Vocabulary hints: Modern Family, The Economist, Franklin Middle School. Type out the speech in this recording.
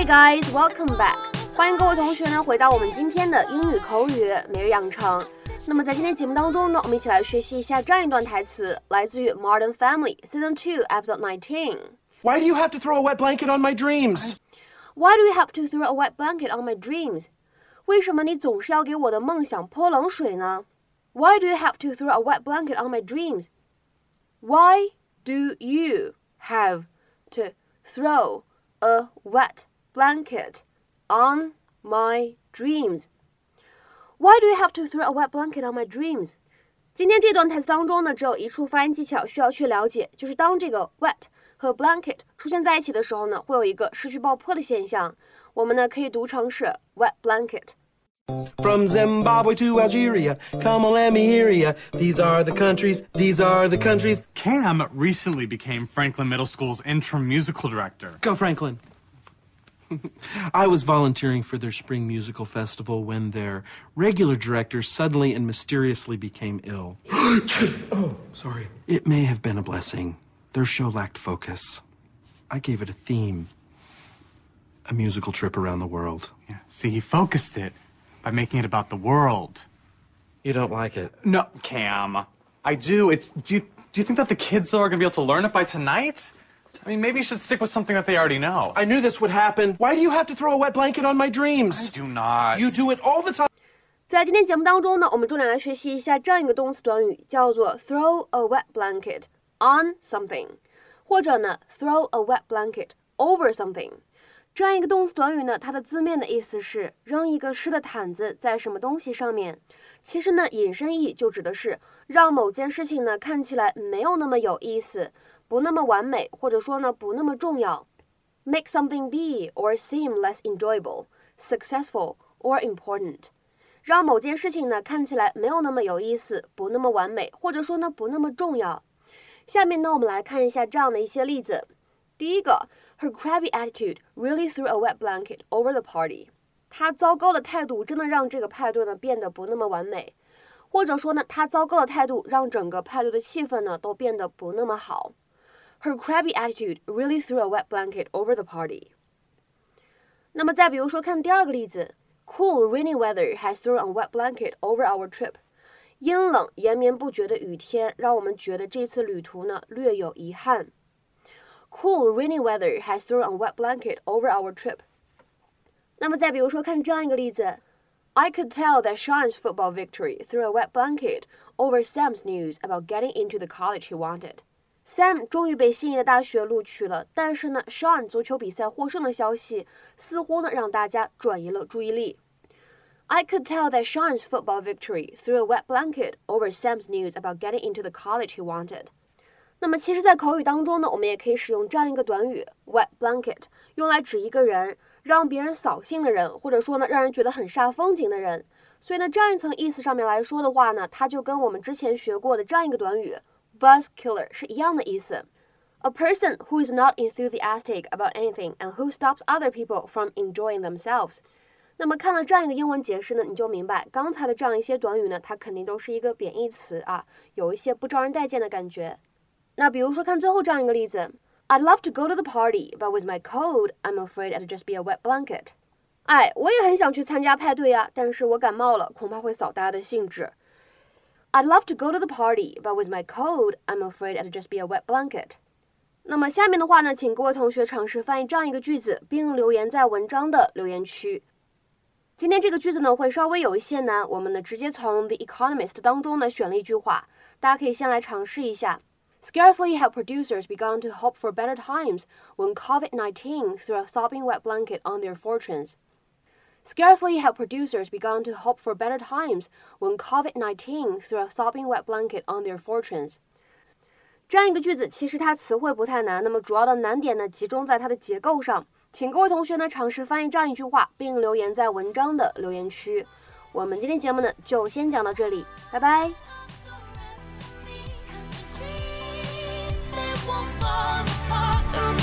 Hey guys, welcome back. 欢迎各位同学呢回到我们今天的英语口语每日养成。那么在今天节目当中呢，我们一起来学习一下这样一段台词，来自于 Modern Family Season 2 Episode 19. Why do you have to throw a wet blanket on my dreams? Why do you have to throw a wet blanket on my dreams? 为什么你总是要给我的梦想泼冷水呢？ Why do you have to throw a wet blanket on my dreams? Why do you have to throw a wet blanket on my dreams? Why do you have to throw a wet blanket on my dreams? 今天这段台词当中呢，只有一处发音技巧需要去了解，就是当这个 wet 和 blanket 出现在一起的时候呢，会有一个失去爆破的现象。我们呢可以读成是 wet blanket。From Zimbabwe to Algeria, come on, let me hear ya. These are the countries, these are the countries. Cam recently became Franklin Middle School's interim musical director. Go, Franklin. I was volunteering for their spring musical festival when their regular director suddenly and mysteriously became ill. Oh, sorry. It may have been a blessing. Their show lacked focus. I gave it a theme. A musical trip around the world. Yeah, see, he focused it.By making it about the world. You don't like it? No, Cam. I do. Do you think that the kids are going to be able to learn it by tonight? I mean, maybe you should stick with something that they already know. I knew this would happen. Why do you have to throw a wet blanket on my dreams? I do not. You do it all the time. 在今天节目当中呢，我们重点来学习一下这样一个动词短语，叫做 throw a wet blanket on something， 或者呢 throw a wet blanket over something。这样一个动词短语呢，它的字面的意思是扔一个湿的毯子在什么东西上面。其实呢，引申义就指的是让某件事情呢看起来没有那么有意思，不那么完美，或者说呢不那么重要。Make something be or seem less enjoyable, successful or important. 让某件事情呢看起来没有那么有意思，不那么完美，或者说呢不那么重要。下面呢，我们来看一下这样的一些例子。第一个。Her crabby attitude really threw a wet blanket over the party. 她糟糕的态度真的让这个派对呢变得不那么完美，或者说呢，她糟糕的态度让整个派对的气氛呢都变得不那么好。Her crabby attitude really threw a wet blanket over the party. 那么再比如说看第二个例子 ，Cool rainy weather has thrown a wet blanket over our trip. 阴冷延绵不绝的雨天让我们觉得这次旅途呢略有遗憾。Cool rainy weather has thrown a wet blanket over our trip. 那么再比如说看这样一个例子 I could tell that Sean's football victory threw a wet blanket over Sam's news about getting into the college he wanted. Sam 终于被心仪的大学录取了，但是呢 Sean 足球比赛获胜的消息似乎呢让大家转移了注意力。I could tell that Sean's football victory threw a wet blanket over Sam's news about getting into the college he wanted.那么其实在口语当中呢，我们也可以使用这样一个短语 wet blanket 用来指一个人，让别人扫兴的人，或者说呢让人觉得很煞风景的人。所以呢这样一层意思上面来说的话呢，它就跟我们之前学过的这样一个短语 buzzkiller 是一样的意思。A person who is not enthusiastic about anything and who stops other people from enjoying themselves. 那么看到这样一个英文解释呢，你就明白刚才的这样一些短语呢，它肯定都是一个贬义词啊，有一些不招人待见的感觉。那比如说看最后这样一个例子 I'd love to go to the party, but with my cold, I'm afraid I'd just be a wet blanket. 我也很想去参加派对啊，但是我感冒了，恐怕会扫大家的兴致。I'd love to go to the party, but with my cold, I'm afraid I'd just be a wet blanket. 那么下面的话呢，请各位同学尝试翻译这样一个句子，并留言在文章的留言区。今天这个句子呢会稍微有一些难，我们呢直接从 The Economist 当中呢选了一句话，大家可以先来尝试一下。Scarcely have producers begun to hope for better times when COVID-19 threw a sopping wet blanket on their fortunes. Scarcely have producers begun to hope for better times when COVID-19 threw a sopping wet blanket on their fortunes. 这样一个句子其实它词汇不太难，那么主要的难点呢集中在它的结构上。请各位同学呢尝试翻译这样一句话，并留言在文章的留言区。我们今天节目呢就先讲到这里，拜拜。Won't fall apart.